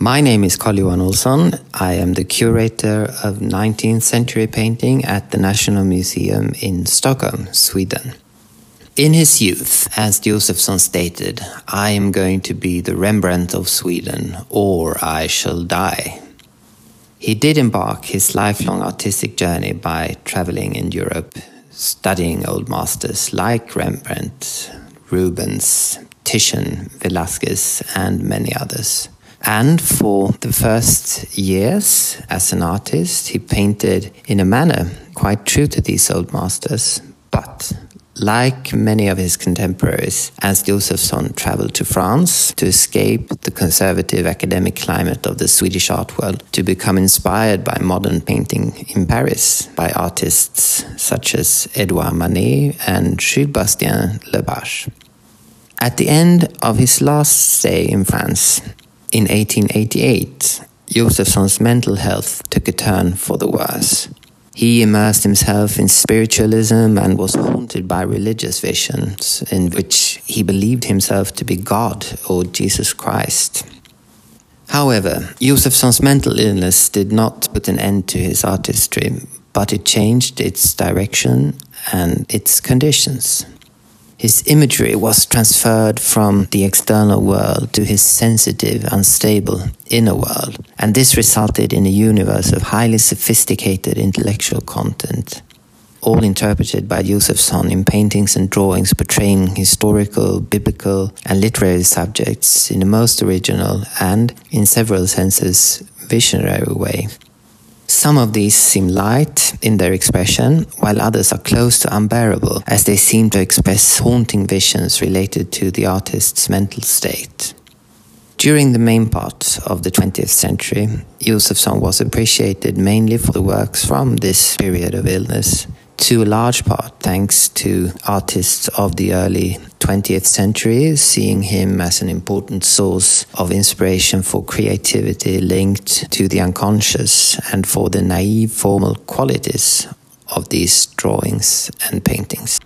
My name is Kalle Olsson. I am the curator of 19th century painting at the National Museum in Stockholm, Sweden. In his youth, as Josephson stated, I am going to be the Rembrandt of Sweden, or I shall die. He did embark his lifelong artistic journey by traveling in Europe, studying old masters like Rembrandt, Rubens, Titian, Velázquez, and many others. And for the first years as an artist, he painted in a manner quite true to these old masters. But like many of his contemporaries, as Josephson traveled to France to escape the conservative academic climate of the Swedish art world, to become inspired by modern painting in Paris by artists such as Edouard Manet and Jules Bastien-Lepage. At the end of his last stay in France, in 1888, Josephson's mental health took a turn for the worse. He immersed himself in spiritualism and was haunted by religious visions in which he believed himself to be God or Jesus Christ. However, Josephson's mental illness did not put an end to his artistry, but it changed its direction and its conditions. His imagery was transferred from the external world to his sensitive, unstable inner world, and this resulted in a universe of highly sophisticated intellectual content, all interpreted by Josephson in paintings and drawings portraying historical, biblical, and literary subjects in the most original and, in several senses, visionary way. Some of these seem light in their expression, while others are close to unbearable, as they seem to express haunting visions related to the artist's mental state. During the main part of the 20th century, Josephson was appreciated mainly for the works from this period of illness, to a large part thanks to artists of the early 20th century, seeing him as an important source of inspiration for creativity linked to the unconscious and for the naive formal qualities of these drawings and paintings.